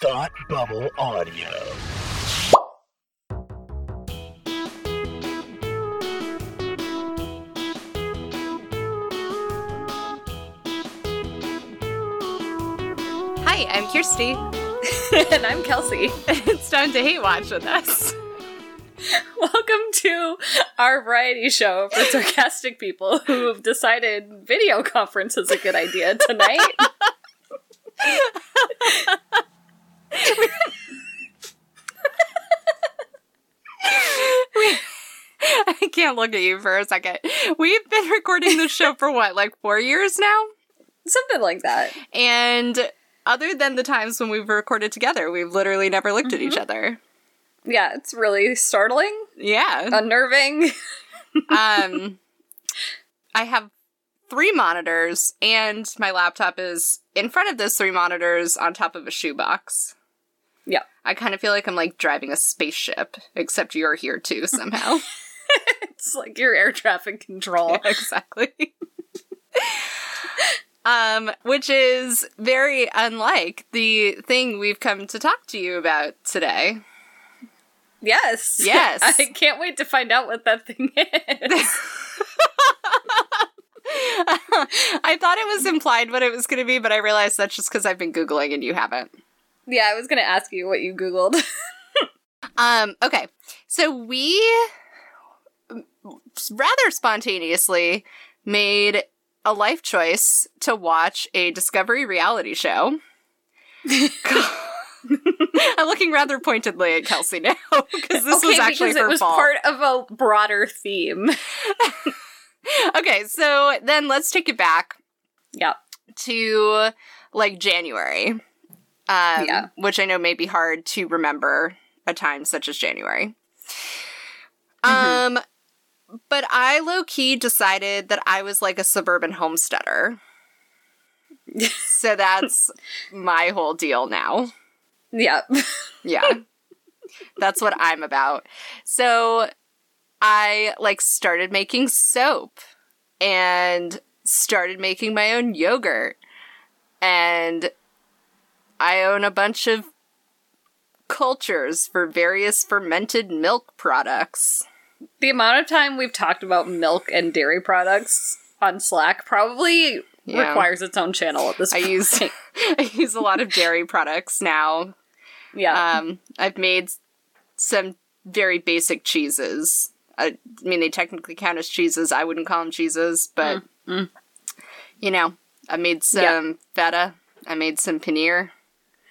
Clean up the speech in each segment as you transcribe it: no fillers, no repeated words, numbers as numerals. Thought Bubble Audio. Hi, I'm Kirsty. And I'm Kelsey. It's time to Hate Watch with us. Welcome to our variety show for sarcastic people who have decided video conference is a good idea tonight. I can't look at you for a second. We've been recording this show for what, like 4 years now? Something like that. And other than the times when we've recorded together, we've literally never looked at each other. Yeah, it's really startling. Yeah. Unnerving. I have 3 monitors, and my laptop is in front of those 3 monitors on top of a shoebox. Yeah. I kind of feel like I'm, like, driving a spaceship, except you're here, too, somehow. It's like your air traffic control. Yeah, exactly. Which is very unlike the thing we've come to talk to you about today. Yes. Yes. I can't wait to find out what that thing is. I thought it was implied what it was going to be, but I realized that's just because I've been Googling and you haven't. Yeah, I was going to ask you what you Googled. Okay. So we rather spontaneously made a life choice to watch a Discovery reality show. I'm looking rather pointedly at Kelsey now, because this was actually her fault. Part of a broader theme. Okay, so then let's take it back to, like, January, which I know may be hard to remember a time such as January. But I low-key decided that I was, like, a suburban homesteader. So that's my whole deal now. Yeah. Yeah. That's what I'm about. So I, like, started making soap and started making my own yogurt. And I own a bunch of cultures for various fermented milk products. The amount of time we've talked about milk and dairy products on Slack probably requires its own channel at this point. I use a lot of dairy products now. Yeah. I've made some very basic cheeses. I mean, they technically count as cheeses. I wouldn't call them cheeses, but, you know, I made some feta. I made some paneer.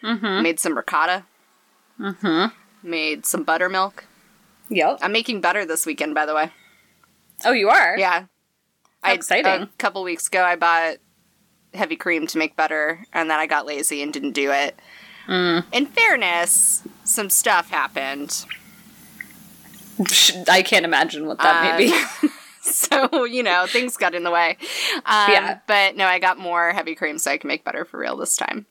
I made some ricotta. Made some buttermilk. Yep. I'm making butter this weekend, by the way. Oh, you are? Yeah. Exciting. A couple weeks ago, I bought heavy cream to make butter, and then I got lazy and didn't do it. In fairness, some stuff happened. I can't imagine what that may be. So, you know, things got in the way. But no, I got more heavy cream so I can make butter for real this time.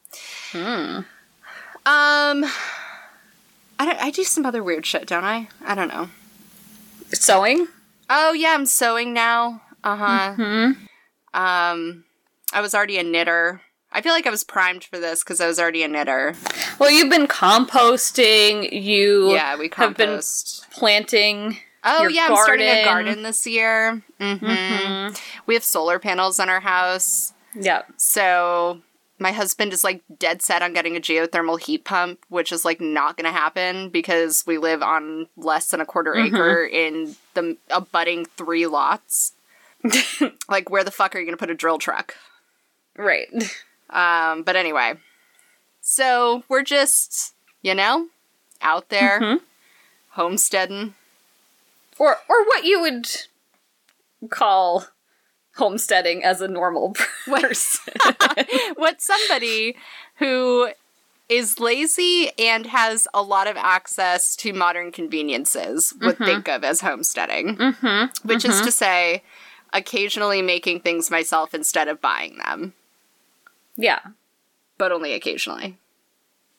I do some other weird shit, don't I? I don't know. Sewing? Oh, yeah, I'm sewing now. I was already a knitter. I feel like I was primed for this because I was already a knitter. Well, you've been composting. We compost. Have been planting. Oh, yeah, garden. I'm starting a garden this year. We have solar panels on our house. Yeah. So my husband is, like, dead set on getting a geothermal heat pump, which is, like, not going to happen because we live on less than a quarter acre in the abutting 3 lots. Like, where the fuck are you going to put a drill truck? Right. But anyway, so we're just, you know, out there, homesteading. Or what you would call homesteading as a normal person. What somebody who is lazy and has a lot of access to modern conveniences would think of as homesteading. Which is to say, occasionally making things myself instead of buying them. Yeah. But only occasionally.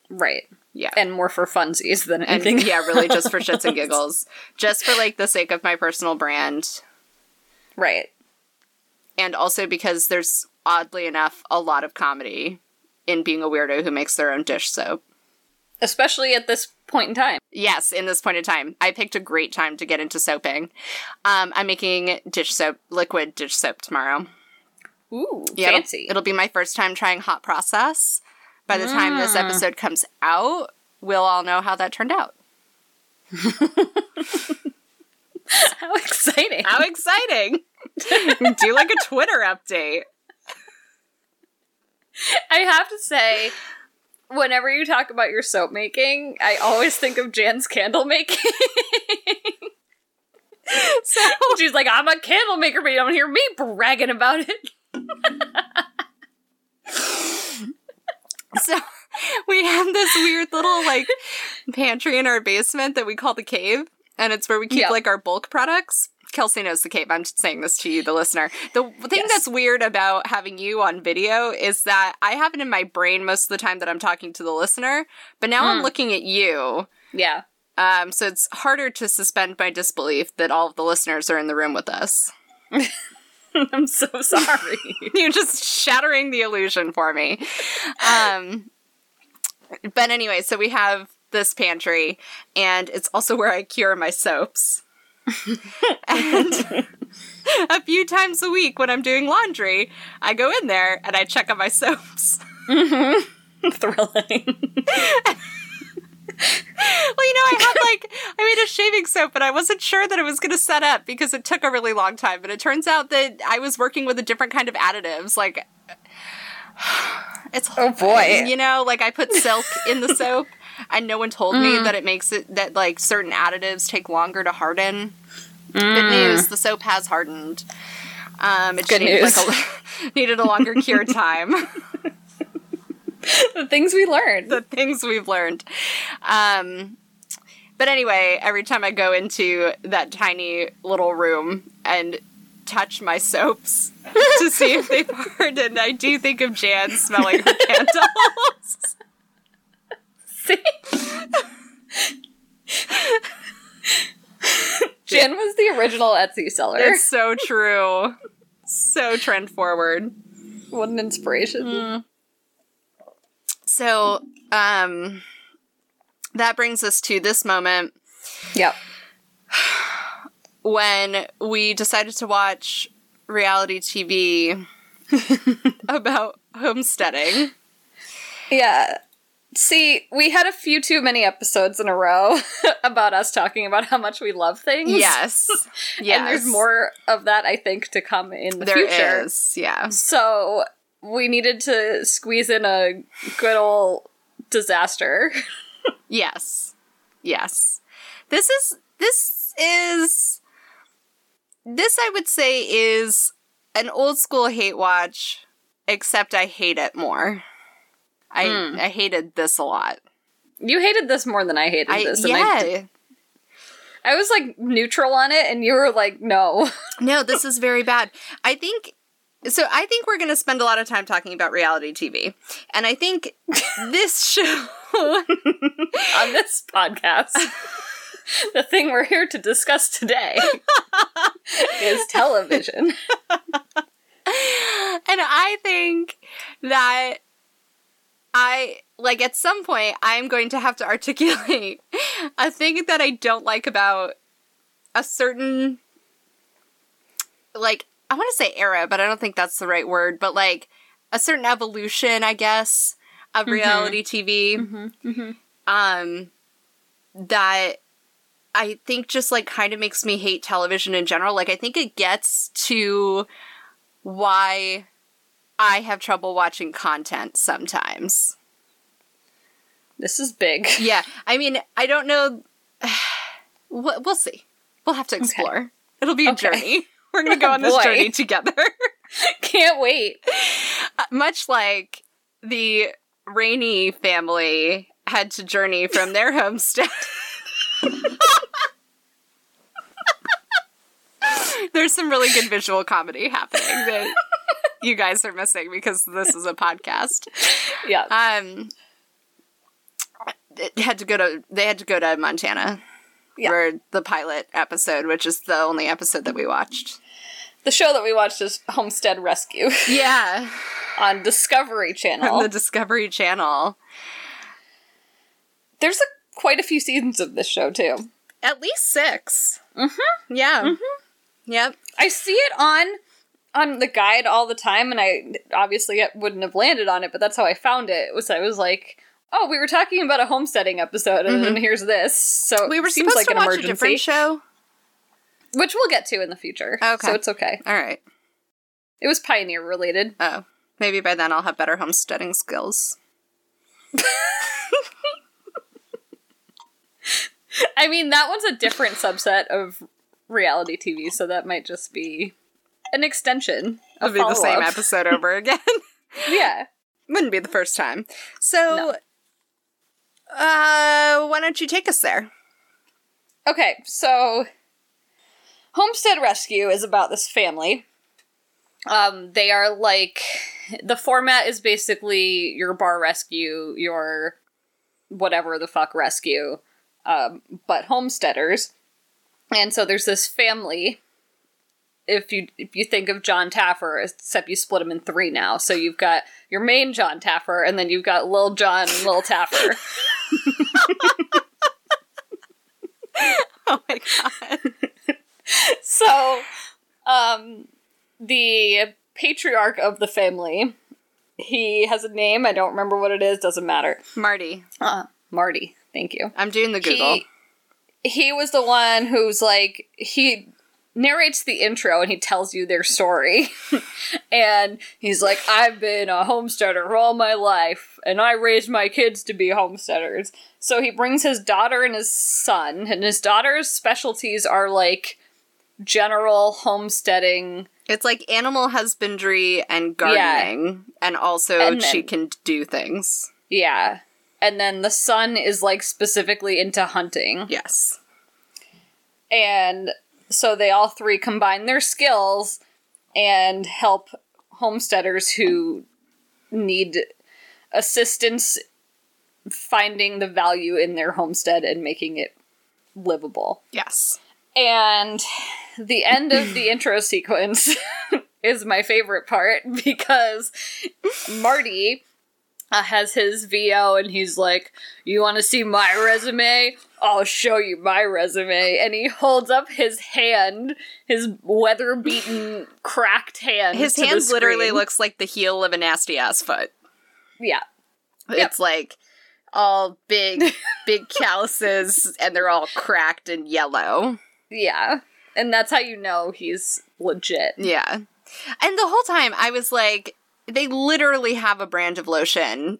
Right. Yeah. And more for funsies than anything. Yeah, really just for shits and giggles. Just for, like, the sake of my personal brand. Right. And also because there's, oddly enough, a lot of comedy in being a weirdo who makes their own dish soap. Especially at this point in time. Yes, in this point in time. I picked a great time to get into soaping. I'm making dish soap, liquid dish soap tomorrow. Ooh, yeah, fancy. It'll be my first time trying hot process. By the time this episode comes out, we'll all know how that turned out. How exciting. How exciting. Do like a Twitter update. I have to say, whenever you talk about your soap making, I always think of Jan's candle making. So she's like, I'm a candle maker, but you don't hear me bragging about it. So we have this weird little, like, pantry in our basement that we call the cave, and it's where we keep, like, our bulk products. Kelsey knows the cave. I'm just saying this to you, the listener. The thing that's weird about having you on video is that I have it in my brain most of the time that I'm talking to the listener, but now I'm looking at you. Yeah. So it's harder to suspend my disbelief that all of the listeners are in the room with us. I'm so sorry. You're just shattering the illusion for me. But anyway, so we have this pantry, and it's also where I cure my soaps. And a few times a week when I'm doing laundry, I go in there and I check on my soaps. Mm-hmm. Thrilling. Well, you know, I made a shaving soap, but I wasn't sure that it was going to set up because it took a really long time. But it turns out that I was working with a different kind of additives. Like, it's, oh boy. You know, like I put silk in the soap and no one told me that it makes it, that like certain additives take longer to harden. Good news, the soap has hardened. It good news. Needed a longer cure time. The things we learned. The things we've learned. But anyway, every time I go into that tiny little room and touch my soaps to see if they've hardened, I do think of Jan smelling her candles. See? Jan was the original Etsy seller. It's so true. So trend forward. What an inspiration. Mm. So, that brings us to this moment. Yep. When we decided to watch reality TV about homesteading. Yeah. See, we had a few too many episodes in a row about us talking about how much we love things. Yes. Yes. And there's more of that, I think, to come in the future. There is, yeah. So we needed to squeeze in a good old disaster. Yes. Yes. This I would say is an old school hate watch, except I hate it more. I hated this a lot. You hated this more than I hated this. Yeah. I was like neutral on it and you were like, no. No, this is very bad. I think we're going to spend a lot of time talking about reality TV. And I think this show on this podcast, the thing we're here to discuss today is television. And I think that at some point, I'm going to have to articulate a thing that I don't like about a certain, like, I want to say era, but I don't think that's the right word, but, like, a certain evolution, I guess, of reality TV, that I think just, like, kind of makes me hate television in general. Like, I think it gets to why I have trouble watching content sometimes. This is big. Yeah. I mean, I don't know. We'll see. We'll have to explore. Okay. It'll be a journey. We're going to go on this journey together. Can't wait. Much like the Rainey family had to journey from their homestead. There's some really good visual comedy happening that you guys are missing because this is a podcast. Yeah. They had to go to Montana for the pilot episode, which is the only episode that we watched. The show that we watched is Homestead Rescue. Yeah. On Discovery Channel. On the Discovery Channel. There's quite a few seasons of this show, too. At least 6. Mm-hmm. Yeah. Mm-hmm. Yep. I see it on the guide all the time, and I obviously wouldn't have landed on it, but that's how I found it. Was I was like, oh, we were talking about a homesteading episode, and then here's this. So we were supposed to watch a different show, which we'll get to in the future. Okay, so it's okay. All right. It was Pioneer related. Oh, maybe by then I'll have better homesteading skills. I mean, that one's a different subset of reality TV, so that might just be an extension. It'll be the same episode over again. Yeah. Wouldn't be the first time. So, no. Why don't you take us there? Okay, so Homestead Rescue is about this family. They are like, the format is basically your bar rescue, your whatever the fuck rescue, but homesteaders. And so there's this family. If you think of John Taffer, except you split him in 3 now. So you've got your main John Taffer, and then you've got Lil John and Lil Taffer. Oh my god. So, the patriarch of the family, he has a name. I don't remember what it is. Doesn't matter. Marty. Marty. Thank you. I'm doing the Google. He was the one who's like, he narrates the intro and he tells you their story. And he's like, I've been a homesteader all my life, and I raised my kids to be homesteaders. So he brings his daughter and his son, and his daughter's specialties are like general homesteading. It's like animal husbandry and gardening, and also she can do things. Yeah. And then the son is like specifically into hunting. Yes. And so they all 3 combine their skills and help homesteaders who need assistance finding the value in their homestead and making it livable. Yes. And the end of the intro sequence is my favorite part, because Marty has his VO and he's like, you want to see my resume? I'll show you my resume. And he holds up his hand, his weather-beaten, cracked hand. His hand literally looks like the heel of a nasty-ass foot. Yeah. It's like all big, big calluses, and they're all cracked and yellow. Yeah. And that's how you know he's legit. Yeah. And the whole time I was like, they literally have a brand of lotion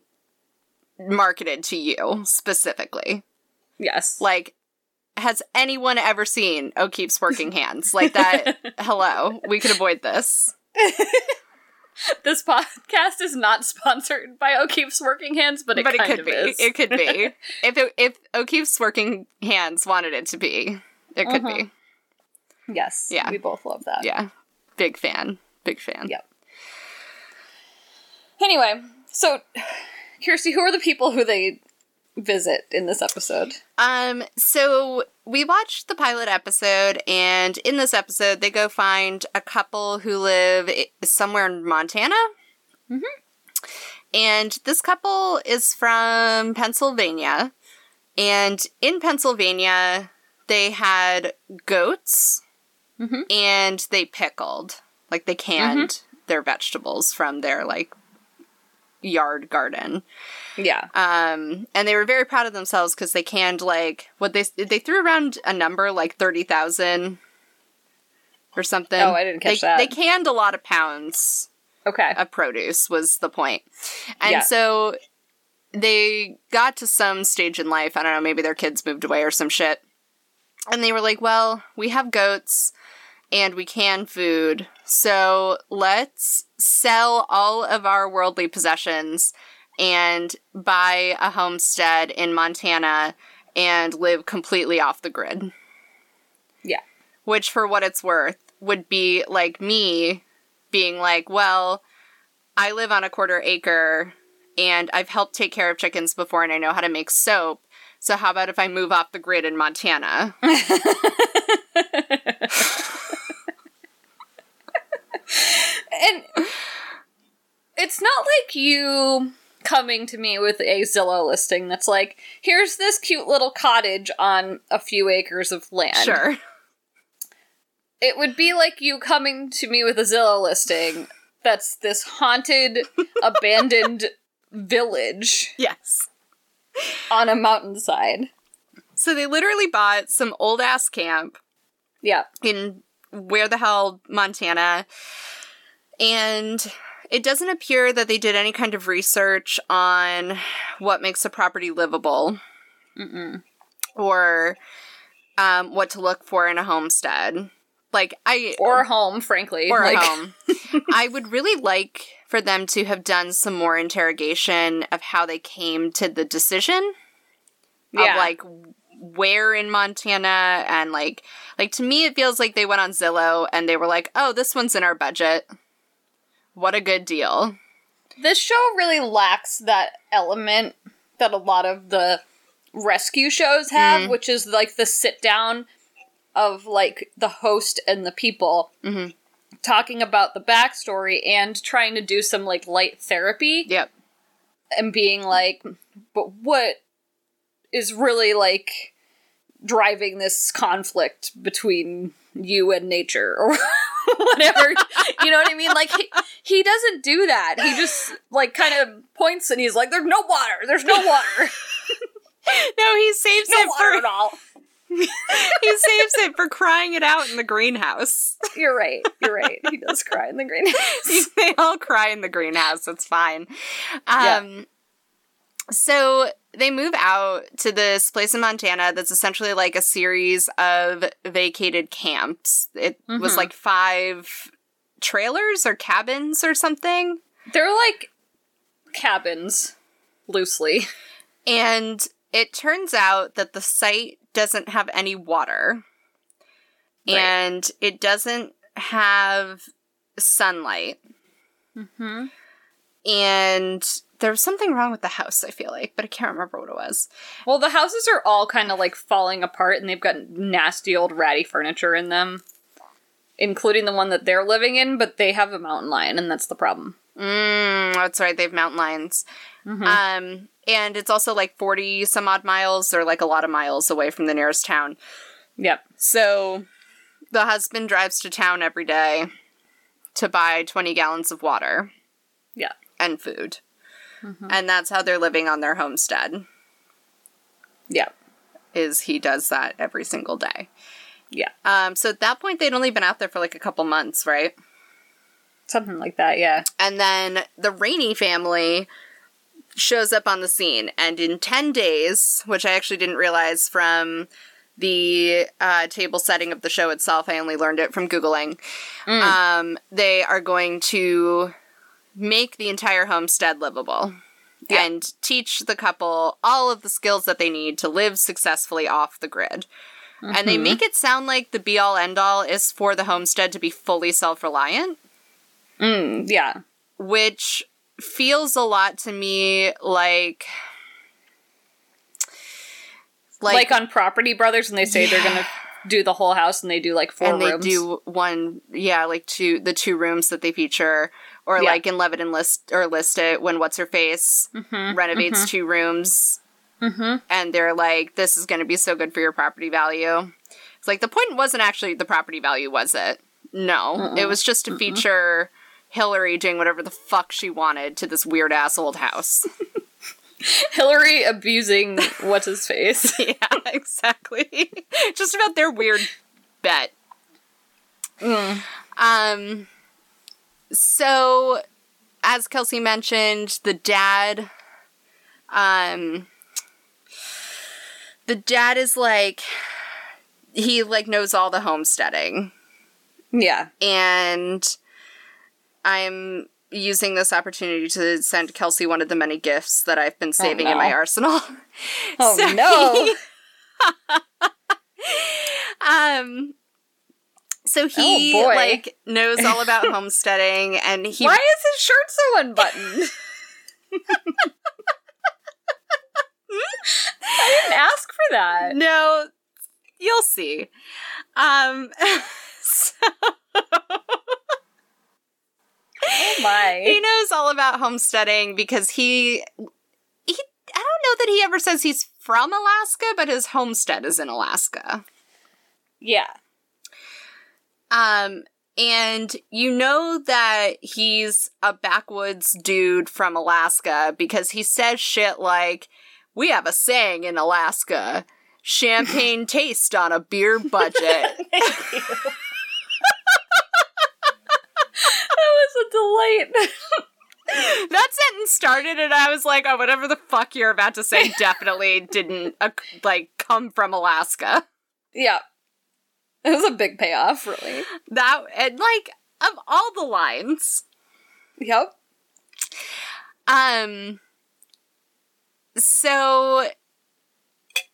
marketed to you specifically. Yes. Like, has anyone ever seen O'Keeffe's Working Hands? Like that, hello, we could avoid this. This podcast is not sponsored by O'Keeffe's Working Hands, but it kind of is. It could be. If O'Keeffe's Working Hands wanted it to be, it could be. Yes. Yeah. We both love that. Yeah. Big fan. Big fan. Yep. Anyway, so, Kirsty, who are the people who they visit in this episode? So we watched the pilot episode, and in this episode they go find a couple who live somewhere in Montana. Mm-hmm. And this couple is from Pennsylvania, and in Pennsylvania they had goats, and they pickled, like they canned their vegetables from their like yard garden. Yeah. And they were very proud of themselves because they canned like what they threw around a number like 30,000 or something. Oh, I didn't catch that. They canned a lot of pounds. Okay. Of produce was the point. And so they got to some stage in life, I don't know, maybe their kids moved away or some shit. And they were like, well, we have goats and we can food, so let's sell all of our worldly possessions and buy a homestead in Montana and live completely off the grid. Yeah. Which, for what it's worth, would be like me being like, well, I live on a 1/4 acre and I've helped take care of chickens before and I know how to make soap, so how about if I move off the grid in Montana? And it's not like you coming to me with a Zillow listing that's like, here's this cute little cottage on a few acres of land. Sure. It would be like you coming to me with a Zillow listing that's this haunted, abandoned village. Yes. On a mountainside. So they literally bought some old-ass camp. Yeah. In where the hell, Montana. And it doesn't appear that they did any kind of research on what makes a property livable. Mm-mm. Or what to look for in a homestead. Like or home, frankly. Or like, home. I would really like for them to have done some more interrogation of how they came to the decision. Yeah. Of, like, where in Montana, and, like to me it feels like they went on Zillow and they were like, oh, this one's in our budget. What a good deal. This show really lacks that element that a lot of the rescue shows have, which is, like, the sit-down of, like, the host and the people talking about the backstory and trying to do some, like, light therapy. Yep. And being like, but what is really, like, driving this conflict between you and nature or whatever. You know what I mean? Like, he doesn't do that. He just, like, kind of points and he's like, there's no water. There's no water. No, he saves no it water for... at all. He saves it for crying it out in the greenhouse. You're right. You're right. He does cry in the greenhouse. They all cry in the greenhouse. It's fine. Yeah. So they move out to this place in Montana that's essentially like a series of vacated camps. It was like 5 trailers or cabins or something. They're like cabins, loosely. And it turns out that the site doesn't have any water. Right. And it doesn't have sunlight. Mm-hmm. And there was something wrong with the house, I feel like, but I can't remember what it was. Well, the houses are all kind of, like, falling apart, and they've got nasty old ratty furniture in them, including the one that they're living in, but they have a mountain lion, and that's the problem. That's right, they have mountain lions. Mm-hmm. And it's also, like, 40-some-odd miles, or, like, a lot of miles away from the nearest town. Yep. So the husband drives to town every day to buy 20 gallons of water. Yeah. And food. Mm-hmm. And that's how they're living on their homestead. Yeah. Is he does that every single day. Yeah. So at that point, they'd only been out there for like a couple months, right? Something like that, yeah. And then the Rainey family shows up on the scene. And in 10 days, which I actually didn't realize from the table setting of the show itself, I only learned it from Googling, they are going to make the entire homestead livable. Yeah. And teach the couple all of the skills that they need to live successfully off the grid. Mm-hmm. And they make it sound like the be-all, end-all is for the homestead to be fully self-reliant. Yeah. Which feels a lot to me like on Property Brothers, and they say they're going to do the whole house, and they do, like, 4 rooms. And they do one, yeah, like, the 2 rooms that they feature. Or, yeah, like, in Love It and List It, when What's-Her-Face renovates 2 rooms. Mm-hmm. And they're like, this is going to be so good for your property value. It's like, the point wasn't actually the property value, was it? No. It was just to feature Hillary doing whatever the fuck she wanted to this weird-ass old house. Hillary abusing What's-His-Face. Yeah, exactly. Just about their weird bet. So, as Kelsey mentioned, the dad is like, he, like, knows all the homesteading. Yeah. And I'm using this opportunity to send Kelsey one of the many gifts that I've been saving in my arsenal. Oh, so no. So he, like, knows all about homesteading, and he... Why is his shirt so unbuttoned? I didn't ask for that. No, you'll see. So... Oh my. He knows all about homesteading because he I don't know that he ever says he's from Alaska, but his homestead is in Alaska. Yeah. And you know that he's a backwoods dude from Alaska because he says shit like, we have a saying in Alaska, champagne taste on a beer budget. Thank you. That was a delight. That sentence started and I was like, oh, whatever the fuck you're about to say definitely didn't, come from Alaska. Yeah. It was a big payoff, really. That, and, of all the lines. Yep. So,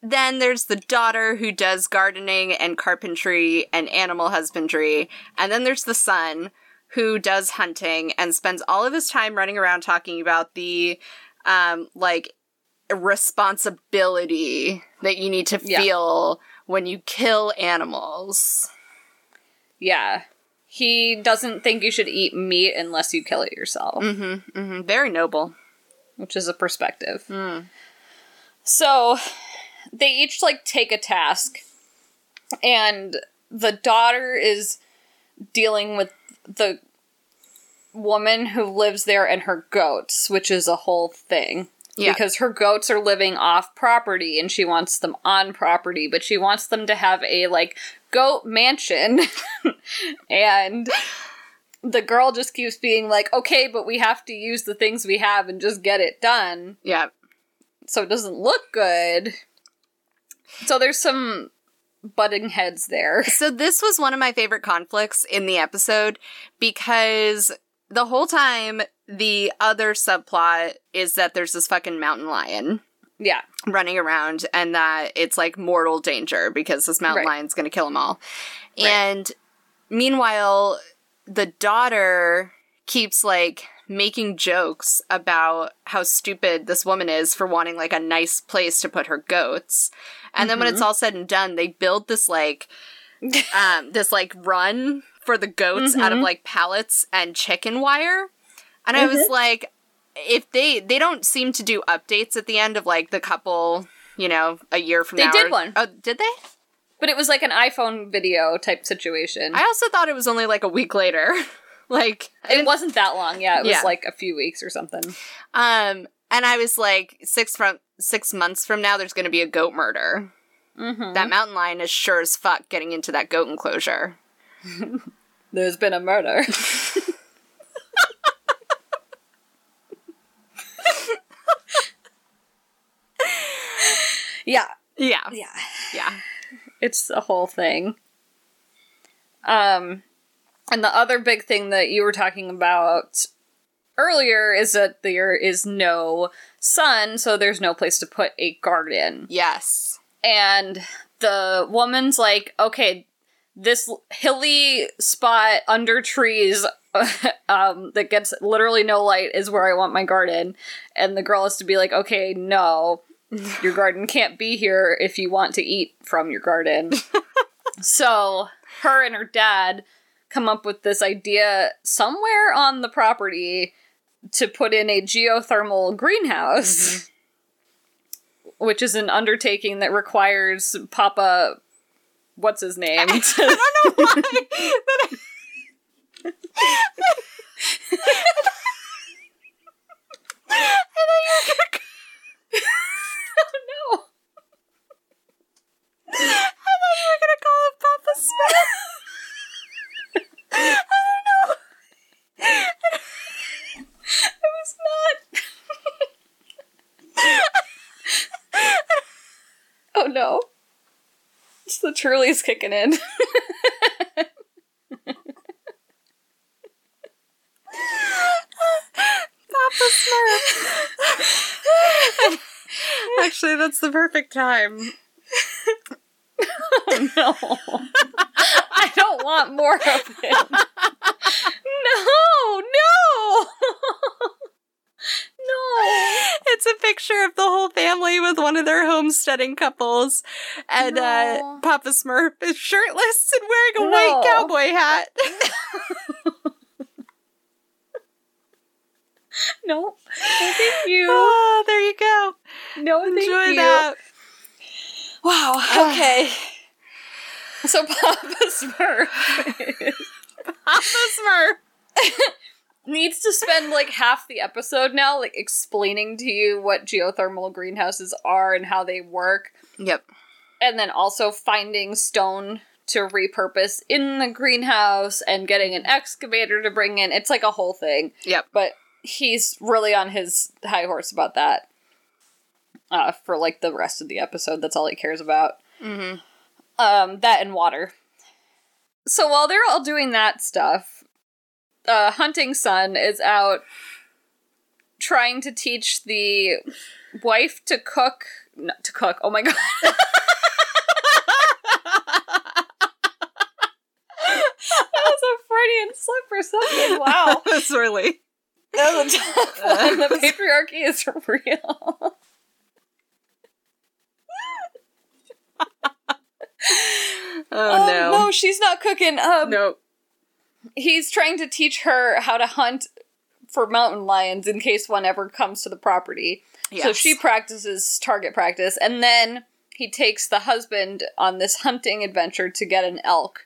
then there's the daughter who does gardening and carpentry and animal husbandry. And then there's the son who does hunting and spends all of his time running around talking about the, responsibility that you need to feel when you kill animals. Yeah. He doesn't think you should eat meat unless you kill it yourself. Mm-hmm. Mm-hmm. Very noble. Which is a perspective. Mm. So they each, take a task. And the daughter is dealing with the woman who lives there and her goats, which is a whole thing. Yeah. Because her goats are living off property and she wants them on property, but she wants them to have a, goat mansion. And the girl just keeps being like, okay, but we have to use the things we have and just get it done. Yeah. So it doesn't look good. So there's some butting heads there. So this was one of my favorite conflicts in the episode because the whole time, the other subplot is that there's this fucking mountain lion running around and that it's, mortal danger because this mountain lion's going to kill them all. Right. And meanwhile, the daughter keeps, making jokes about how stupid this woman is for wanting, a nice place to put her goats. And then when it's all said and done, they build this, run for the goats out of, pallets and chicken wire. And I was like, if they don't seem to do updates at the end of, the couple, a year from now. They did one. Oh, did they? But it was, an iPhone video type situation. I also thought it was only, a week later. It wasn't that long. Yeah, it was, a few weeks or something. And I was, 6 months from now, there's going to be a goat murder. Mm-hmm. That mountain lion is sure as fuck getting into that goat enclosure. There's been a murder. Yeah. Yeah. Yeah. Yeah. It's a whole thing. And the other big thing that you were talking about earlier is that there is no sun, so there's no place to put a garden. Yes. And the woman's like, okay, this hilly spot under trees that gets literally no light is where I want my garden. And the girl is to be like, okay, no. Your garden can't be here if you want to eat from your garden. So her and her dad come up with this idea somewhere on the property to put in a geothermal greenhouse, which is an undertaking that requires Papa, what's his name? I don't know why. I thought you were going to oh, no. I thought you were going to call him Papa Smith. I don't know. It was not. Oh, no. It's the Truly's kicking in. Papa Smurf. Actually, that's the perfect time. Oh, no. I don't want more of him. No! No! It's a picture of the whole family with one of their homesteading couples. And Papa Smurf is shirtless and wearing a white cowboy hat. No, thank you. Oh, there you go. No, thank you. Enjoy that. Wow. Okay. So Papa Smurf needs to spend like half the episode now like explaining to you what geothermal greenhouses are and how they work. Yep. And then also finding stone to repurpose in the greenhouse and getting an excavator to bring in. It's like a whole thing. Yep. But he's really on his high horse about that for like the rest of the episode. That's all he cares about. Mm-hmm. That and water. So while they're all doing that stuff, Hunting Son is out trying to teach the wife to cook. Not to cook. Oh my god. That was a Freudian slip or something. Wow. That's really. That was a tough one. The patriarchy is real. Oh no, she's not cooking. Nope. He's trying to teach her how to hunt for mountain lions in case one ever comes to the property. Yes. So she practices target practice, and then he takes the husband on this hunting adventure to get an elk,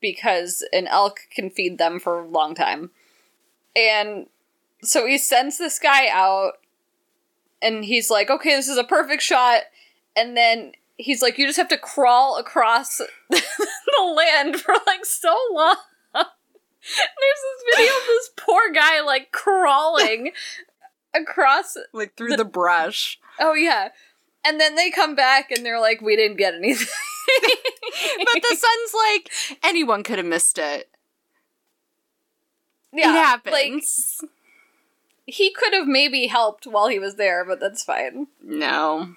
because an elk can feed them for a long time. And so he sends this guy out, and he's like, okay, this is a perfect shot, and then he's like, you just have to crawl across the land for, like, so long. There's this video of this poor guy, like, crawling across. Like, through the brush. Oh, yeah. And then they come back, and they're like, we didn't get anything. But the son's like, anyone could have missed it. Yeah, it happens. Like, he could have maybe helped while he was there, but that's fine. No.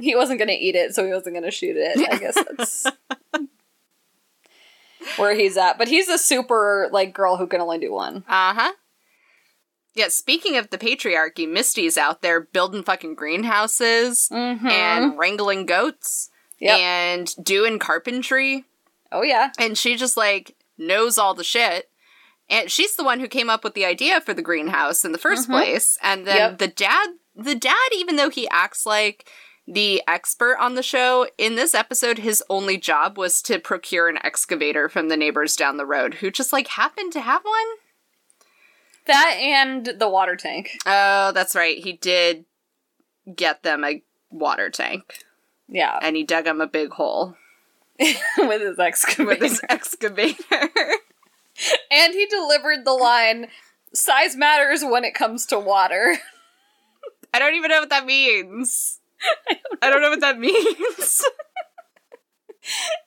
He wasn't going to eat it, so he wasn't going to shoot it. I guess that's where he's at. But he's a super, like, girl who can only do one. Uh-huh. Yeah, speaking of the patriarchy, Misty's out there building fucking greenhouses and wrangling goats and doing carpentry. Oh, yeah. And she just, like, knows all the shit. And she's the one who came up with the idea for the greenhouse in the first place. And then the dad, even though he acts like the expert on the show, in this episode, his only job was to procure an excavator from the neighbors down the road, who just, like, happened to have one. That and the water tank. Oh, that's right. He did get them a water tank. Yeah. And he dug them a big hole. With his excavator. And he delivered the line, size matters when it comes to water. I don't even know what that means. I don't know what that means.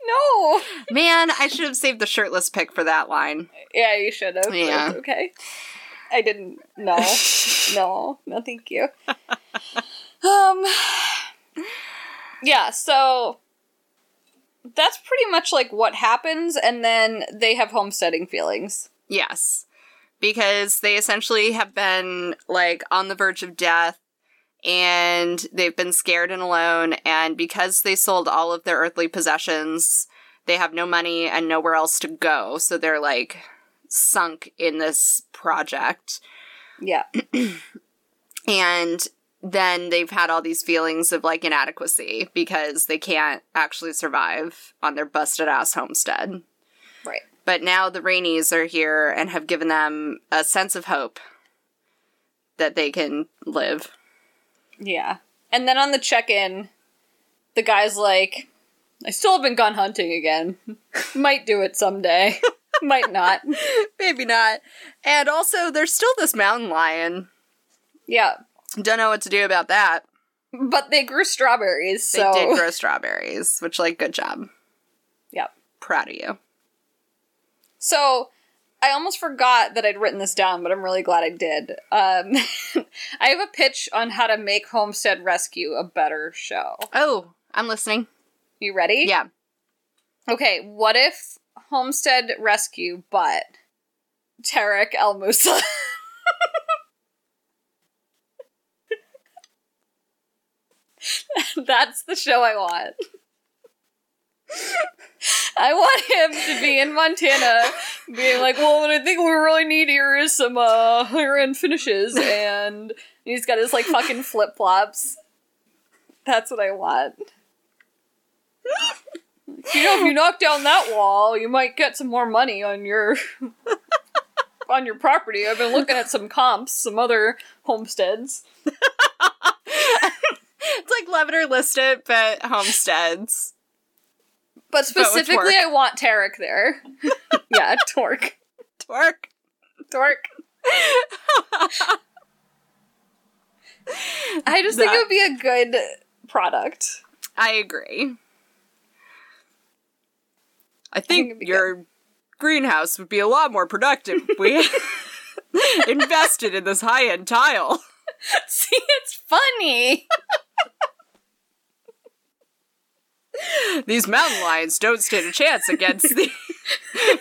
No. Man, I should have saved the shirtless pic for that line. Yeah, you should have. Yeah. It's okay. I didn't. No. No, thank you. Yeah, so that's pretty much like what happens, and then they have homesteading feelings. Yes. Because they essentially have been like on the verge of death. And they've been scared and alone, and because they sold all of their earthly possessions, they have no money and nowhere else to go, so they're, like, sunk in this project. Yeah. And then they've had all these feelings of, like, inadequacy, because they can't actually survive on their busted-ass homestead. Right. But now the Raineys are here and have given them a sense of hope that they can live. Yeah. And then on the check-in, the guy's like, I still haven't gone hunting again. Might do it someday. Might not. Maybe not. And also, there's still this mountain lion. Yeah. Don't know what to do about that. But they grew strawberries, so. They did grow strawberries, which, like, good job. Yep. Proud of you. So, I almost forgot that I'd written this down, but I'm really glad I did. I have a pitch on how to make Homestead Rescue a better show. Oh, I'm listening. You ready? Yeah. Okay, what if Homestead Rescue, but Tarek El Moussa? That's the show I want. I want him to be in Montana being like, well, what I think we really need here is some higher-end finishes, and he's got his, like, fucking flip-flops. That's what I want. You know, if you knock down that wall, you might get some more money on your... on your property. I've been looking at some comps, some other homesteads. It's like Love It or List It, but homesteads. But specifically, I want Tarek there. Yeah, Torque. I just think it would be a good product. I agree. I think your greenhouse would be a lot more productive if we invested in this high-end tile. See, it's funny. These mountain lions don't stand a chance against the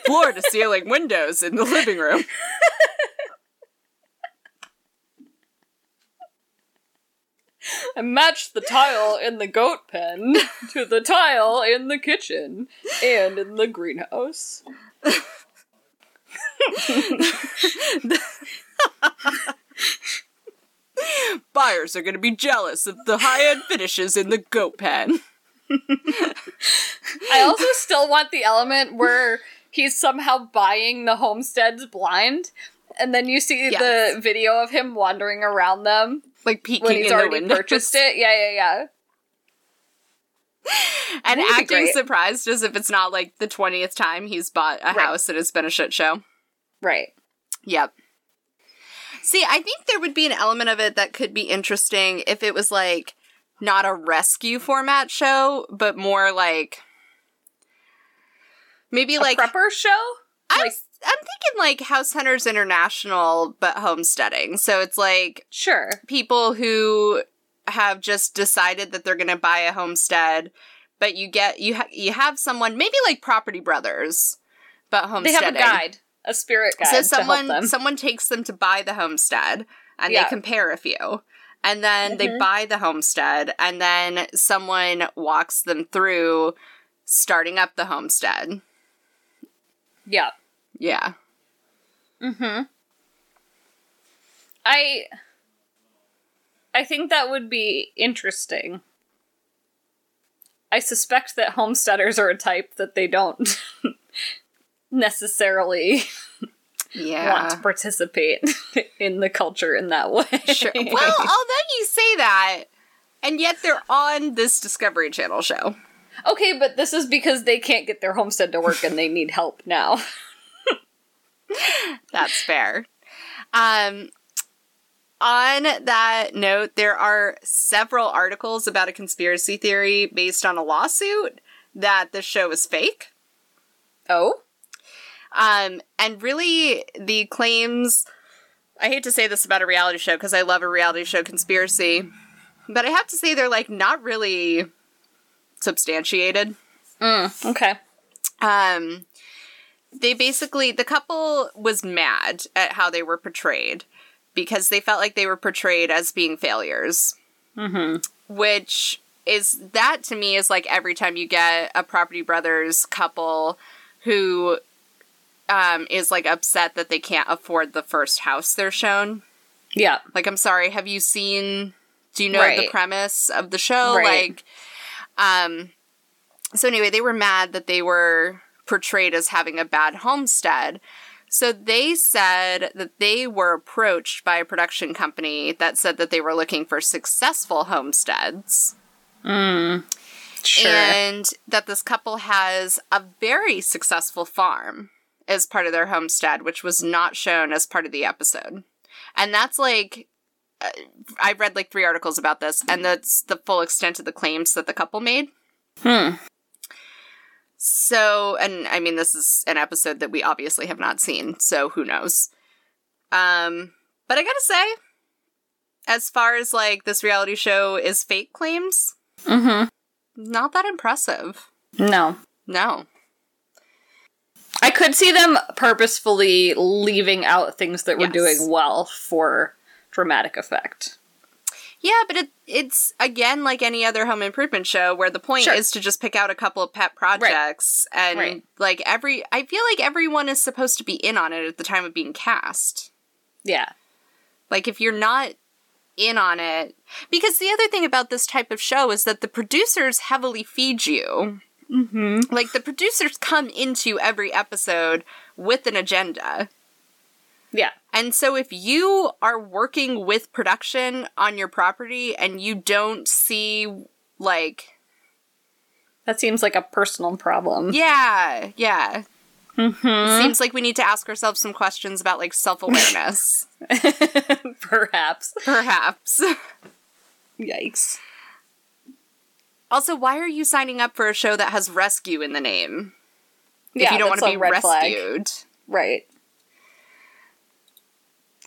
floor-to-ceiling windows in the living room. I matched the tile in the goat pen to the tile in the kitchen and in the greenhouse. Buyers are going to be jealous of the high-end finishes in the goat pen. I also still want the element where he's somehow buying the homesteads blind, and then you see the video of him wandering around them. Like peeking in the window. When he's already purchased it. Yeah. And acting surprised as if it's not like the 20th time he's bought a house and it's been a shit show. Right. Yep. See, I think there would be an element of it that could be interesting if it was like not a rescue format show, but more like maybe a like prepper show. I'm thinking like House Hunters International, but homesteading. So it's like people who have just decided that they're going to buy a homestead, but you have someone maybe like Property Brothers, but homesteading. They have a guide, a spirit guide. So someone takes them to buy the homestead, and they compare a few, and then they buy the homestead, and then someone walks them through starting up the homestead. Yeah. Yeah. Mm-hmm. I think that would be interesting. I suspect that homesteaders are a type that they don't necessarily want to participate in the culture in that way. Sure. Well, although you say that, and yet they're on this Discovery Channel show. Okay, but this is because they can't get their homestead to work and they need help now. That's fair. On that note, there are several articles about a conspiracy theory based on a lawsuit that the show is fake. Oh? And really, the claims... I hate to say this about a reality show because I love a reality show conspiracy, but I have to say they're, like, not really substantiated. Okay. They basically, the couple was mad at how they were portrayed because they felt like they were portrayed as being failures. Mm-hmm. Which is, that to me is like every time you get a Property Brothers couple who is like upset that they can't afford the first house they're shown. Yeah. Like, I'm sorry, have you seen, do you know the premise of the show? Right. Like, so anyway, they were mad that they were portrayed as having a bad homestead. So they said that they were approached by a production company that said that they were looking for successful homesteads. Sure. And that this couple has a very successful farm as part of their homestead, which was not shown as part of the episode. And that's like, I read like 3 articles about this, and that's the full extent of the claims that the couple made. So, and I mean, this is an episode that we obviously have not seen, so who knows. But I gotta say, as far as, like, this reality show is fake claims, not that impressive. No. I could see them purposefully leaving out things that were doing well for dramatic effect. Yeah, but it's, again, like any other home improvement show where the point is to just pick out a couple of pet projects. Right. And, like, I feel like everyone is supposed to be in on it at the time of being cast. Yeah. Like, if you're not in on it. Because the other thing about this type of show is that the producers heavily feed you. Mm-hmm. Like, the producers come into every episode with an agenda. Yeah. And so if you are working with production on your property and you don't see, like... That seems like a personal problem. Yeah, yeah. Mm-hmm. It seems like we need to ask ourselves some questions about, like, self-awareness. Perhaps. Yikes. Also, why are you signing up for a show that has rescue in the name? If you don't want to be rescued. Flag. Right.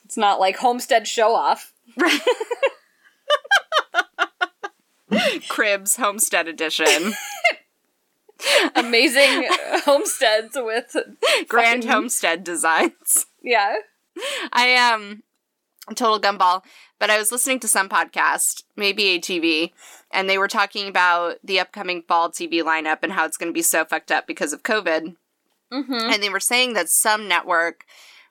It's not like Homestead Show-Off. Cribs Homestead Edition. Amazing homesteads with... Grand Homestead Designs. Yeah. I am a total gumball, but I was listening to some podcast, maybe ATV, and they were talking about the upcoming fall TV lineup and how it's going to be so fucked up because of COVID. Mm-hmm. And they were saying that some network...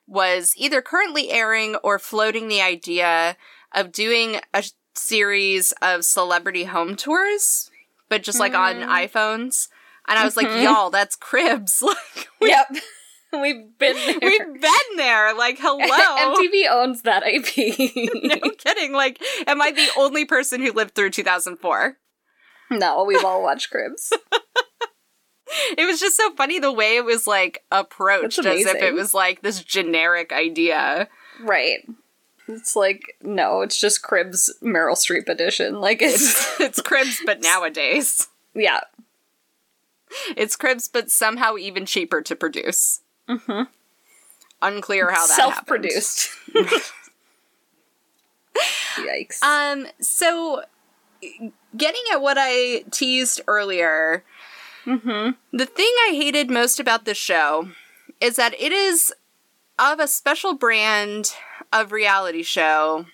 was either currently airing or floating the idea of doing a series of celebrity home tours, but just, like, on iPhones. And I was like, y'all, that's Cribs. Like, we've been there. We've been there. Like, hello. MTV owns that IP. No kidding. Like, am I the only person who lived through 2004? No, we've all watched Cribs. It was just so funny the way it was, like, approached as if it was, like, this generic idea. Right. It's like, no, it's just Cribs Meryl Streep edition. Like, it's Cribs, but nowadays. Yeah. It's Cribs, but somehow even cheaper to produce. Mm-hmm. Unclear how that self-produced. Happened. Yikes. So, getting at what I teased earlier... Mm-hmm. The thing I hated most about this show is that it is of a special brand of reality show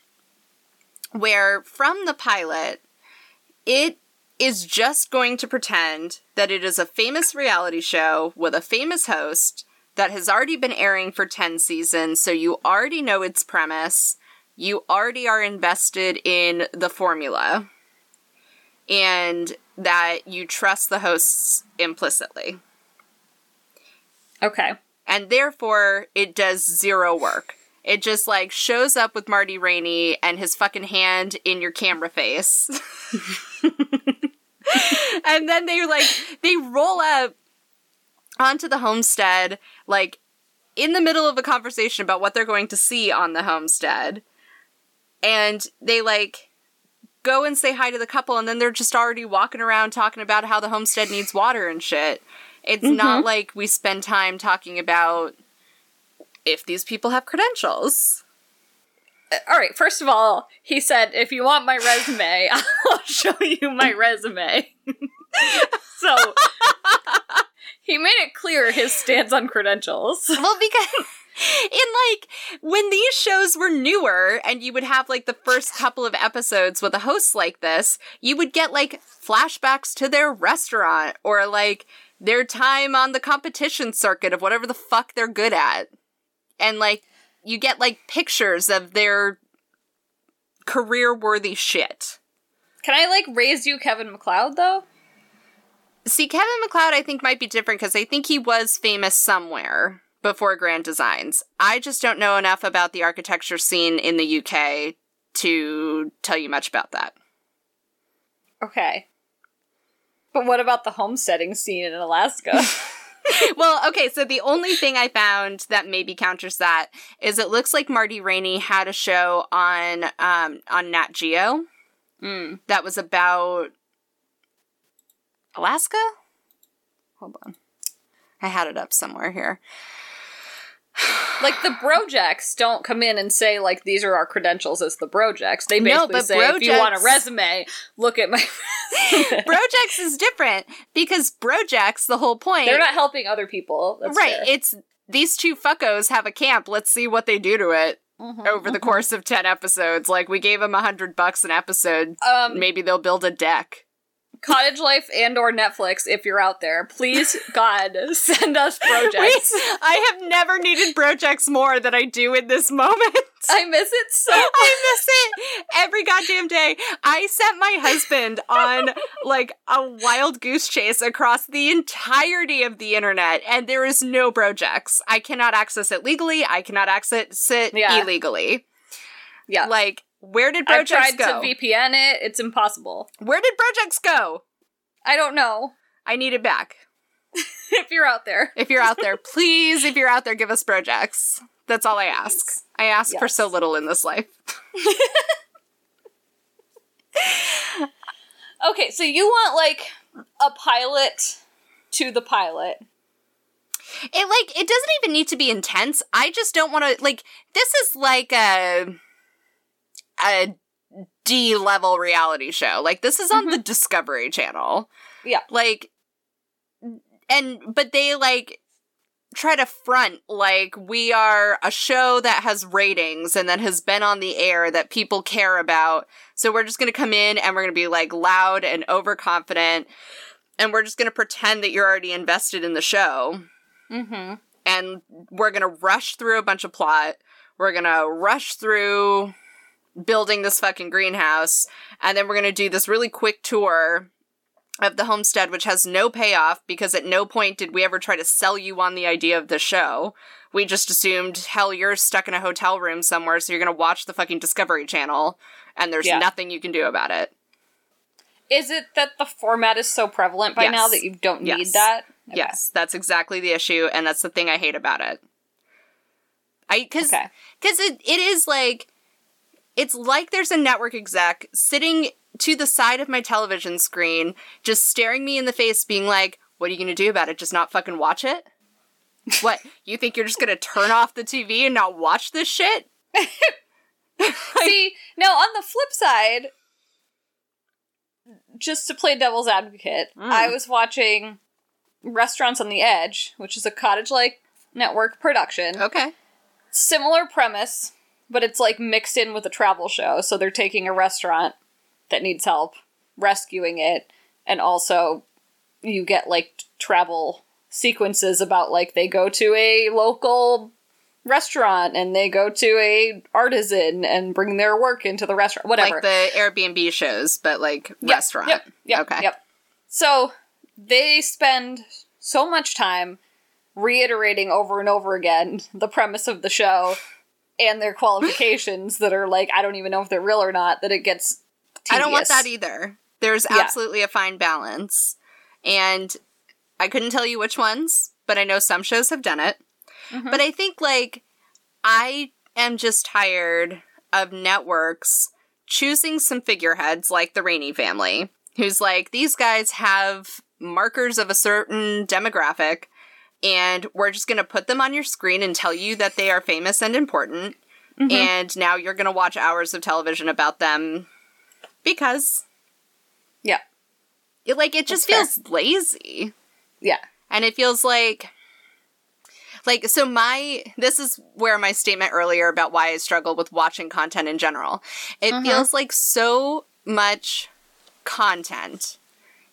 where, from the pilot, it is just going to pretend that it is a famous reality show with a famous host that has already been airing for 10 seasons, so you already know its premise, you already are invested in the formula, and... that you trust the hosts implicitly. Okay. And therefore, it does zero work. It just, like, shows up with Marty Rainey and his fucking hand in your camera face. And then they, like, they roll up onto the homestead, like, in the middle of a conversation about what they're going to see on the homestead. And they, like... go and say hi to the couple, and then they're just already walking around talking about how the homestead needs water and shit. It's not like we spend time talking about if these people have credentials. All right, first of all, he said, if you want my resume, I'll show you my resume. So, he made it clear his stance on credentials. Well, because... And, like, when these shows were newer and you would have, like, the first couple of episodes with a host like this, you would get, like, flashbacks to their restaurant or, like, their time on the competition circuit of whatever the fuck they're good at. And, like, you get, like, pictures of their career-worthy shit. Can I, like, raise you Kevin McCloud, though? See, Kevin McCloud I think might be different because I think he was famous somewhere. Before Grand Designs. I just don't know enough about the architecture scene in the UK to tell you much about that. Okay. But what about the homesteading scene in Alaska? Well, okay, so the only thing I found that maybe counters that is it looks like Marty Rainey had a show on Nat Geo that was about Alaska? Hold on. I had it up somewhere here. Like, the Brojects don't come in and say, like, these are our credentials as the Brojects. They basically say, Brojects... if you want a resume, look at my resume. Brojects is different, because Brojects, the whole point... They're not helping other people. That's fair. It's, these two fuckos have a camp, let's see what they do to it. over the course of 10 episodes. Like, we gave them $100 an episode. Maybe they'll build a deck. Cottage Life and or Netflix, if you're out there, please, God, send us Brojects. I have never needed Brojects more than I do in this moment. I miss it so much. I miss it every goddamn day. I sent my husband on, like, a wild goose chase across the entirety of the internet, and there is no Brojects. I cannot access it legally. I cannot access it illegally. Yeah. Like, where did Brojects go? I tried to VPN it. It's impossible. Where did Brojects go? I don't know. I need it back. If you're out there. If you're out there, please, if you're out there, give us Brojects. That's all I ask. Please. I ask for so little in this life. Okay, so you want, like, a pilot to the pilot. It, like, it doesn't even need to be intense. I just don't want to, like, this is like a D-level reality show. Like, this is on the Discovery Channel. Yeah. Like, but they, like, try to front, like, we are a show that has ratings and that has been on the air that people care about, so we're just going to come in and we're going to be, like, loud and overconfident, and we're just going to pretend that you're already invested in the show. Mm-hmm. And we're going to rush through a bunch of plot. We're going to rush through building this fucking greenhouse, and then we're going to do this really quick tour of the homestead, which has no payoff, because at no point did we ever try to sell you on the idea of the show. We just assumed, hell, you're stuck in a hotel room somewhere, so you're going to watch the fucking Discovery Channel, and there's nothing you can do about it. Is it that the format is so prevalent by now that you don't need that? Okay. Yes, that's exactly the issue, and that's the thing I hate about it. Because it is like, it's like there's a network exec sitting to the side of my television screen, just staring me in the face, being like, what are you going to do about it? Just not fucking watch it? What? You think you're just going to turn off the TV and not watch this shit? See, now on the flip side, just to play devil's advocate, I was watching Restaurants on the Edge, which is a Cottage-like network production. Okay. Similar premise, but it's, like, mixed in with a travel show, so they're taking a restaurant that needs help, rescuing it, and also you get, like, travel sequences about, like, they go to a local restaurant and they go to a artisan and bring their work into the restaurant, whatever. Like the Airbnb shows, but, like, restaurant. Yep. So they spend so much time reiterating over and over again the premise of the show and their qualifications that are, like, I don't even know if they're real or not, that it gets tedious. I don't want that either. There's absolutely a fine balance. And I couldn't tell you which ones, but I know some shows have done it. Mm-hmm. But I think, like, I am just tired of networks choosing some figureheads like the Rainey family, who's like, these guys have markers of a certain demographic, and we're just going to put them on your screen and tell you that they are famous and important. Mm-hmm. And now you're going to watch hours of television about them. Because, it just feels lazy. Yeah. And it feels like, so this is where my statement earlier about why I struggle with watching content in general. It feels like so much content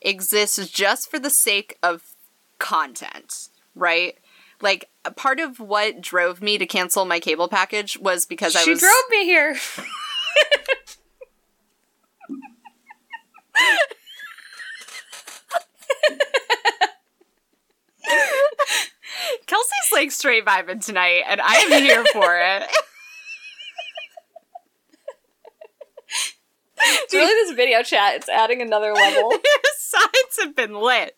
exists just for the sake of content, right? Like, part of what drove me to cancel my cable package was because she drove me here. Kelsey's like straight vibing tonight, and I am here for it. Really, this video chat, it's adding another level. Their sides have been lit.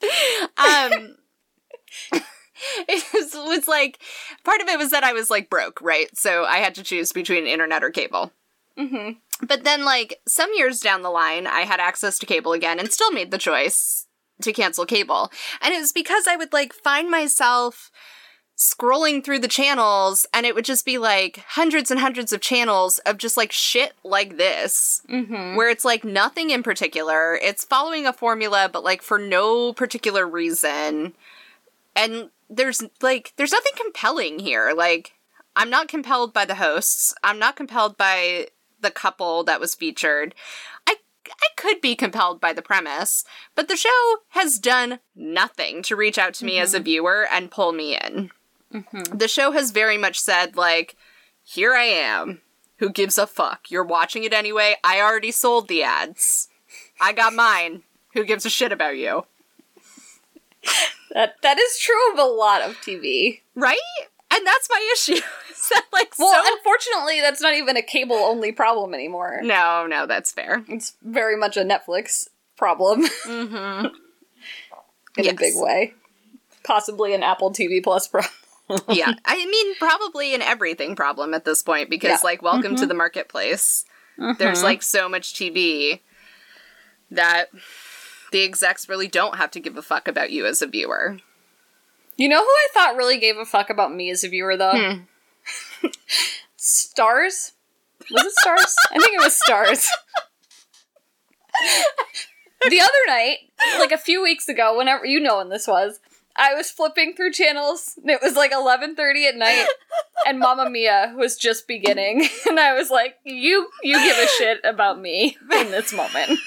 It was like, part of it was that I was, like, broke, right? So I had to choose between internet or cable. Mm-hmm. But then, like, some years down the line, I had access to cable again and still made the choice to cancel cable. And it was because I would, like, find myself scrolling through the channels, and it would just be, like, hundreds and hundreds of channels of just, like, shit like this, where it's, like, nothing in particular. It's following a formula, but, like, for no particular reason. And there's nothing compelling here. Like, I'm not compelled by the hosts. I'm not compelled by the couple that was featured. I could be compelled by the premise, but the show has done nothing to reach out to me as a viewer and pull me in. Mm-hmm. The show has very much said, like, here I am. Who gives a fuck? You're watching it anyway. I already sold the ads. I got mine. Who gives a shit about you? That is true of a lot of TV. Right? And that's my issue. Is that, like, unfortunately, that's not even a cable-only problem anymore. No, that's fair. It's very much a Netflix problem. Mm-hmm. In a big way. Possibly an Apple TV Plus problem. Yeah. I mean, probably an everything problem at this point, because, welcome to the marketplace. Mm-hmm. There's, so much TV that the execs really don't have to give a fuck about you as a viewer. You know who I thought really gave a fuck about me as a viewer, though? Stars? Was it Stars? I think it was Stars. The other night, a few weeks ago, whenever, you know when this was, I was flipping through channels, and it was, 11:30 at night, and Mamma Mia was just beginning, and I was like, you give a shit about me in this moment.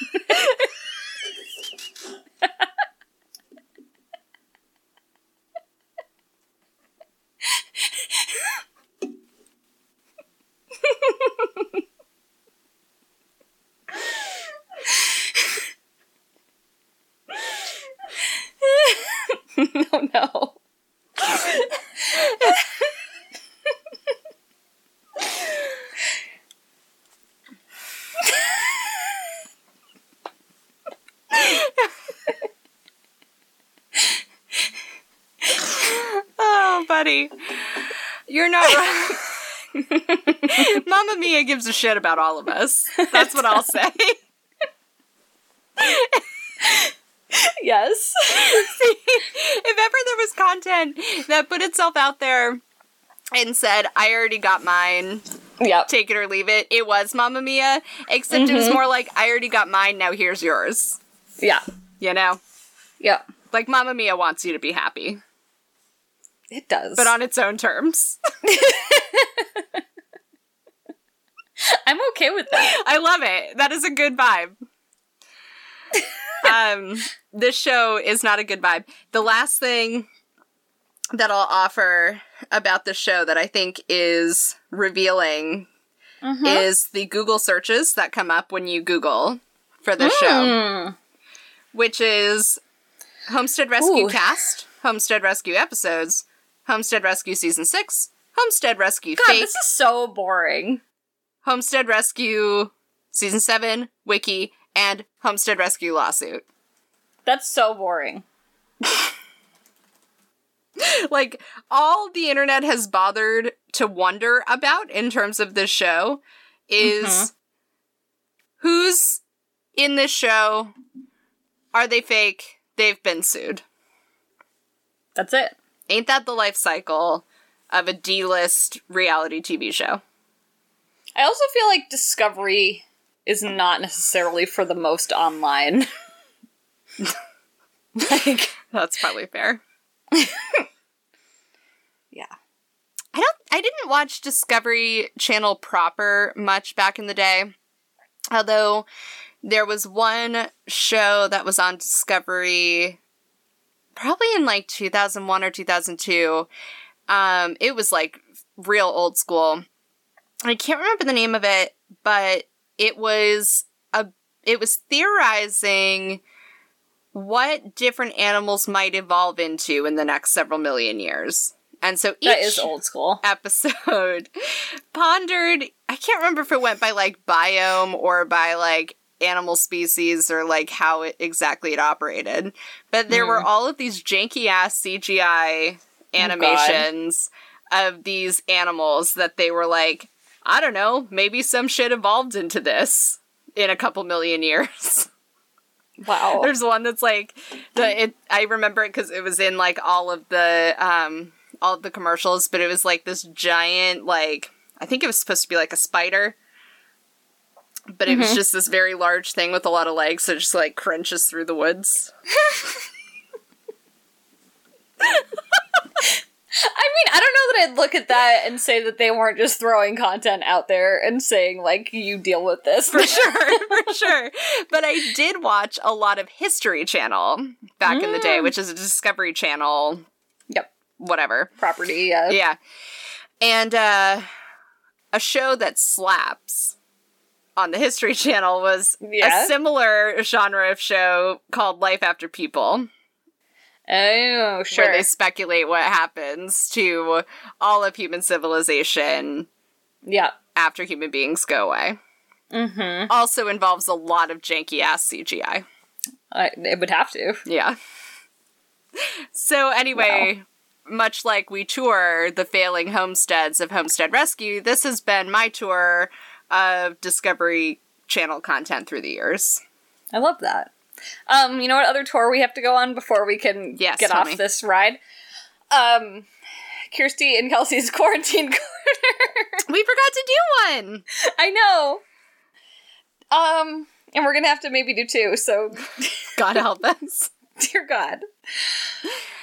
No. Oh, buddy. You're not wrong. Mamma Mia gives a shit about all of us. That's what I'll say. Yes. See, if ever there was content that put itself out there and said, I already got mine, take it or leave it, it was Mamma Mia, except it was more like, I already got mine, now here's yours. Yeah. You know? Yeah. Like, Mamma Mia wants you to be happy. It does. But on its own terms. I'm okay with that. I love it. That is a good vibe. This show is not a good vibe. The last thing that I'll offer about this show that I think is revealing is the Google searches that come up when you Google for this show, which is Homestead Rescue cast, Homestead Rescue episodes, Homestead Rescue season 6, Homestead Rescue Fate. God, this is so boring. Homestead Rescue season 7, Wiki, and Homestead Rescue lawsuit. That's so boring. All the internet has bothered to wonder about in terms of this show is who's in this show? Are they fake? They've been sued. That's it. Ain't that the life cycle of a D-list reality TV show? I also feel like Discovery is not necessarily for the most online. That's probably fair. Yeah. I didn't watch Discovery Channel proper much back in the day. Although there was one show that was on Discovery probably in 2001 or 2002. It was real old school. I can't remember the name of it, but it was theorizing what different animals might evolve into in the next several million years. And so each old school episode pondered, I can't remember if it went by biome or by animal species or how it operated. But there were all of these janky ass CGI animations of these animals that they were I don't know, maybe some shit evolved into this in a couple million years. Wow. There's one that's I remember it because it was in all of the commercials, but it was this giant, I think it was supposed to be a spider, but it was just this very large thing with a lot of legs that just crunches through the woods. I mean, I don't know that thought I'd look at that and say that they weren't just throwing content out there and saying, like, you deal with this. For sure, for sure. But I did watch a lot of History Channel back in the day, which is a Discovery Channel. Yep. Whatever. Property, yeah. Yeah. And a show that slaps on the History Channel was a similar genre of show called Life After People. Oh, sure. Where they speculate what happens to all of human civilization after human beings go away. Mm-hmm. Also involves a lot of janky-ass CGI. It would have to. Yeah. So anyway, much like we tour the failing homesteads of Homestead Rescue, this has been my tour of Discovery Channel content through the years. I love that. You know what other tour we have to go on before we can get off this ride? Kirsty and Kelsey's Quarantine Corner. We forgot to do one! I know. And we're gonna have to maybe do two, so... God help us. Dear God.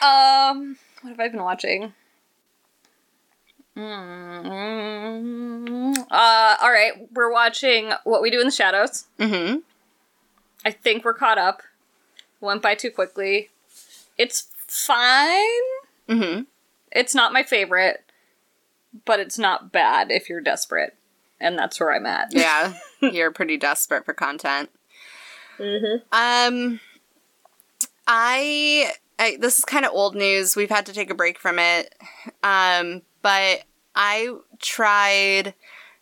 What have I been watching? Alright, we're watching What We Do in the Shadows. Mm-hmm. I think we're caught up. Went by too quickly. It's fine. Mm-hmm. It's not my favorite, but it's not bad if you're desperate. And that's where I'm at. Yeah, you're pretty desperate for content. Mm-hmm. I this is kind of old news. We've had to take a break from it. But I tried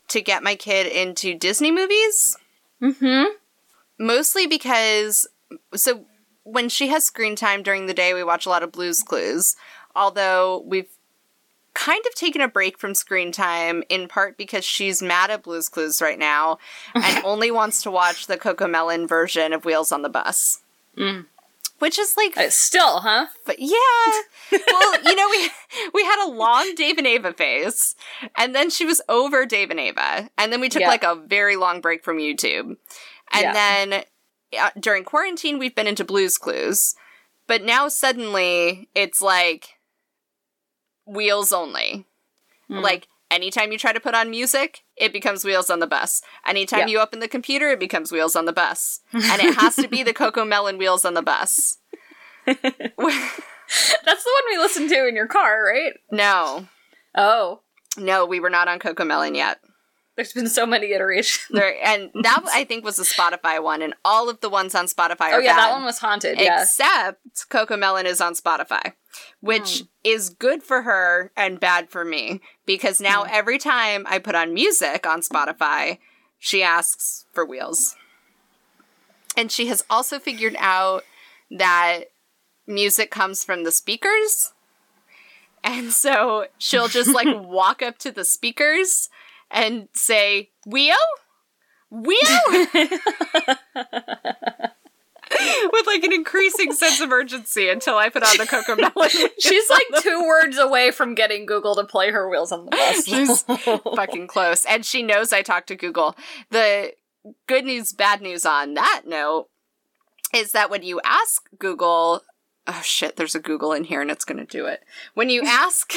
to get my kid into Disney movies. Mm-hmm. Mostly because, so when she has screen time during the day, we watch a lot of Blue's Clues, although we've kind of taken a break from screen time in part because she's mad at Blue's Clues right now and only wants to watch the Cocomelon version of Wheels on the Bus. Mm. Which is like... still, huh? But yeah. Well, you know, we had a long Dave and Ava phase, and then she was over Dave and Ava, and then we took like a very long break from YouTube. And then during quarantine, we've been into Blue's Clues. But now suddenly, it's like Wheels only. Mm. Like, anytime you try to put on music, it becomes Wheels on the Bus. Anytime you open the computer, it becomes Wheels on the Bus. And it has to be the Cocomelon Wheels on the Bus. That's the one we listened to in your car, right? No. Oh. No, we were not on Cocomelon yet. There's been so many iterations. And that, I think, was the Spotify one, and all of the ones on Spotify are bad. That one was haunted, except Cocomelon is on Spotify, which is good for her and bad for me, because now every time I put on music on Spotify, she asks for Wheels. And she has also figured out that music comes from the speakers, and so she'll just, like, walk up to the speakers... and say, Wheel? Wheel? With, like, an increasing sense of urgency until I put on the Cocomelon. She's, like, two words away from getting Google to play her Wheels on the Bus. She's fucking close. And she knows I talk to Google. The good news, bad news on that note is that when you ask Google... Oh, shit, there's a Google in here and it's going to do it. When you ask...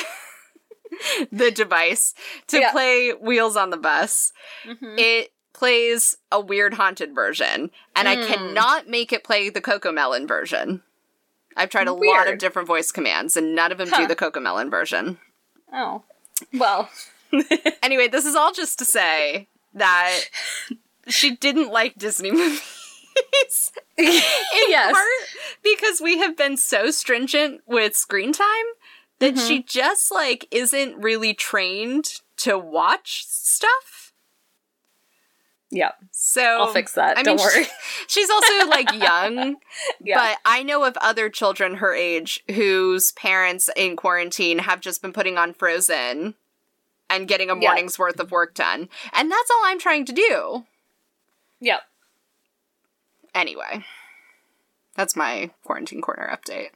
the device to play Wheels on the Bus. Mm-hmm. It plays a weird haunted version, and I cannot make it play the Cocomelon version. I've tried a lot of different voice commands, and none of them do the Cocomelon version. Oh. Well. Anyway, this is all just to say that she didn't like Disney movies. In part because we have been so stringent with screen time. That she just, like, isn't really trained to watch stuff. Yeah. So... I'll fix that. Don't worry. She's also, like, young. But I know of other children her age whose parents in quarantine have just been putting on Frozen and getting a morning's worth of work done. And that's all I'm trying to do. Yep. Anyway. That's my Quarantine Corner update.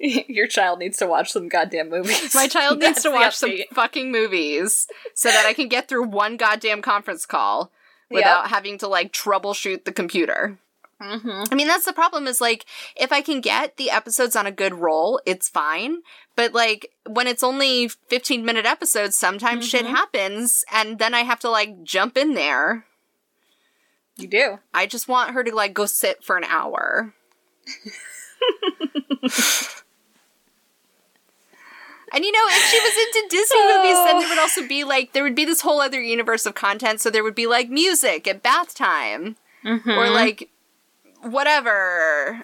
Your child needs to watch some goddamn movies. My child needs to watch some fucking movies so that I can get through one goddamn conference call without having to, like, troubleshoot the computer. Mm-hmm. I mean, that's the problem is, like, if I can get the episodes on a good roll, it's fine. But, like, when it's only 15-minute episodes, sometimes shit happens, and then I have to, like, jump in there. You do. I just want her to, like, go sit for an hour. And, you know, if she was into Disney movies, then there would also be, like, there would be this whole other universe of content. So there would be, like, music at bath time. Mm-hmm. Or, like, whatever.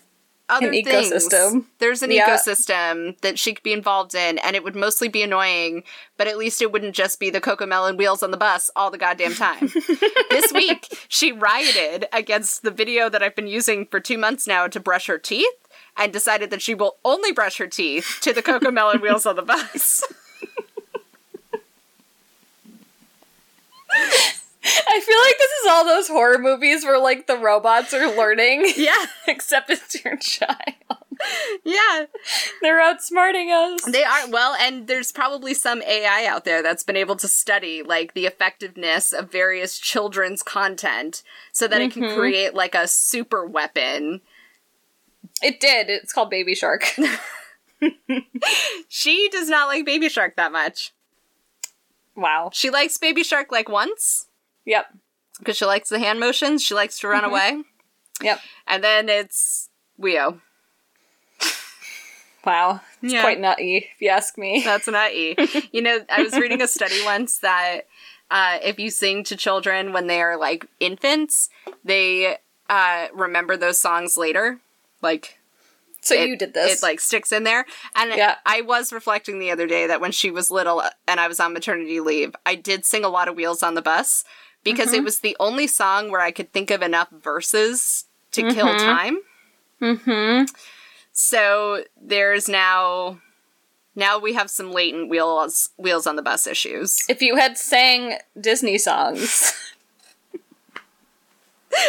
Other things. Ecosystem. There's an ecosystem that she could be involved in, and it would mostly be annoying, but at least it wouldn't just be the Cocomelon wheels on the bus all the goddamn time. This week, she rioted against the video that I've been using for 2 months now to brush her teeth, and decided that she will only brush her teeth to the Cocomelon wheels on the bus. I feel like this is all those horror movies where, like, the robots are learning. Yeah. Except it's your child. Yeah. They're outsmarting us. They are. Well, and there's probably some AI out there that's been able to study, like, the effectiveness of various children's content so that it can create, like, a super weapon. It did. It's called Baby Shark. She does not like Baby Shark that much. Wow. She likes Baby Shark, like, once. Yep. Because she likes the hand motions. She likes to run away. Yep. And then it's Weo. Wow. It's quite nutty, if you ask me. That's nutty. You know, I was reading a study once that if you sing to children when they are, like, infants, they remember those songs later. Like, so you did this. It, like, sticks in there. And I was reflecting the other day that when she was little and I was on maternity leave, I did sing a lot of Wheels on the Bus because it was the only song where I could think of enough verses to kill time. So there's now we have some latent Wheels on the Bus issues. If you had sang Disney songs.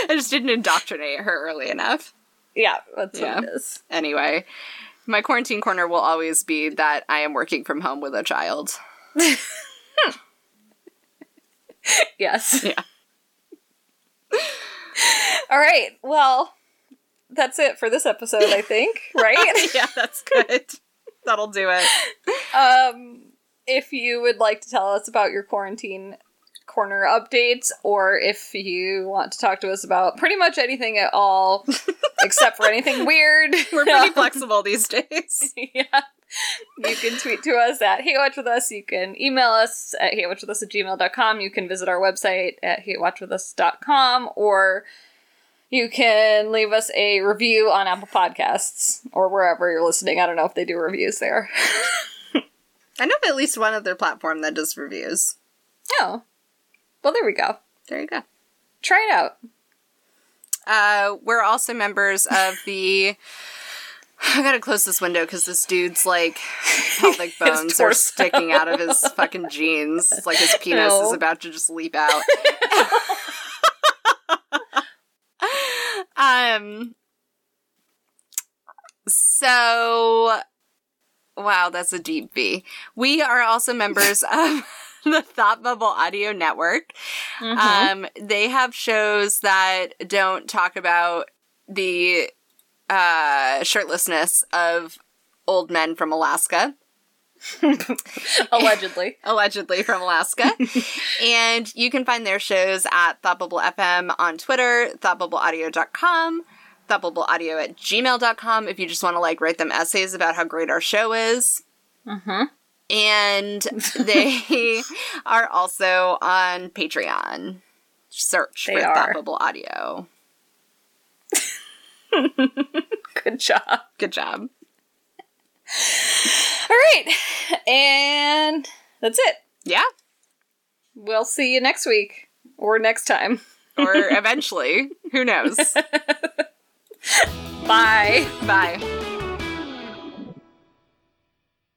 I just didn't indoctrinate her early enough. Yeah, that's what it is. Anyway, my quarantine corner will always be that I am working from home with a child. Yes. Yeah. All right. Well, that's it for this episode, I think, right? Yeah, that's good. That'll do it. If you would like to tell us about your quarantine corner updates, or if you want to talk to us about pretty much anything at all, except for anything weird. We're pretty flexible these days. Yeah. You can tweet to us at HateWatchWithUs. You can email us at HateWatchWithUs@gmail.com. You can visit our website at HateWatchWithUs.com, or you can leave us a review on Apple Podcasts or wherever you're listening. I don't know if they do reviews there. I know of at least one other platform that does reviews. Oh. Well, there we go. There you go. Try it out. We're also members of the... I gotta close this window because this dude's, like, pelvic bones are sticking out of his fucking jeans. It's like his penis is about to just leap out. So... Wow, that's a deep V. We are also members of... the Thought Bubble Audio Network. They have shows that don't talk about the shirtlessness of old men from Alaska. Allegedly. Allegedly from Alaska. And you can find their shows at Thought Bubble FM on Twitter, thoughtbubbleaudio.com, thoughtbubbleaudio@gmail.com if you just want to, like, write them essays about how great our show is. And they are also on Patreon. Search for Thought Bubble Audio. Good job. Good job. All right. And that's it. Yeah. We'll see you next week. Or next time. Or eventually. Who knows? Bye. Bye.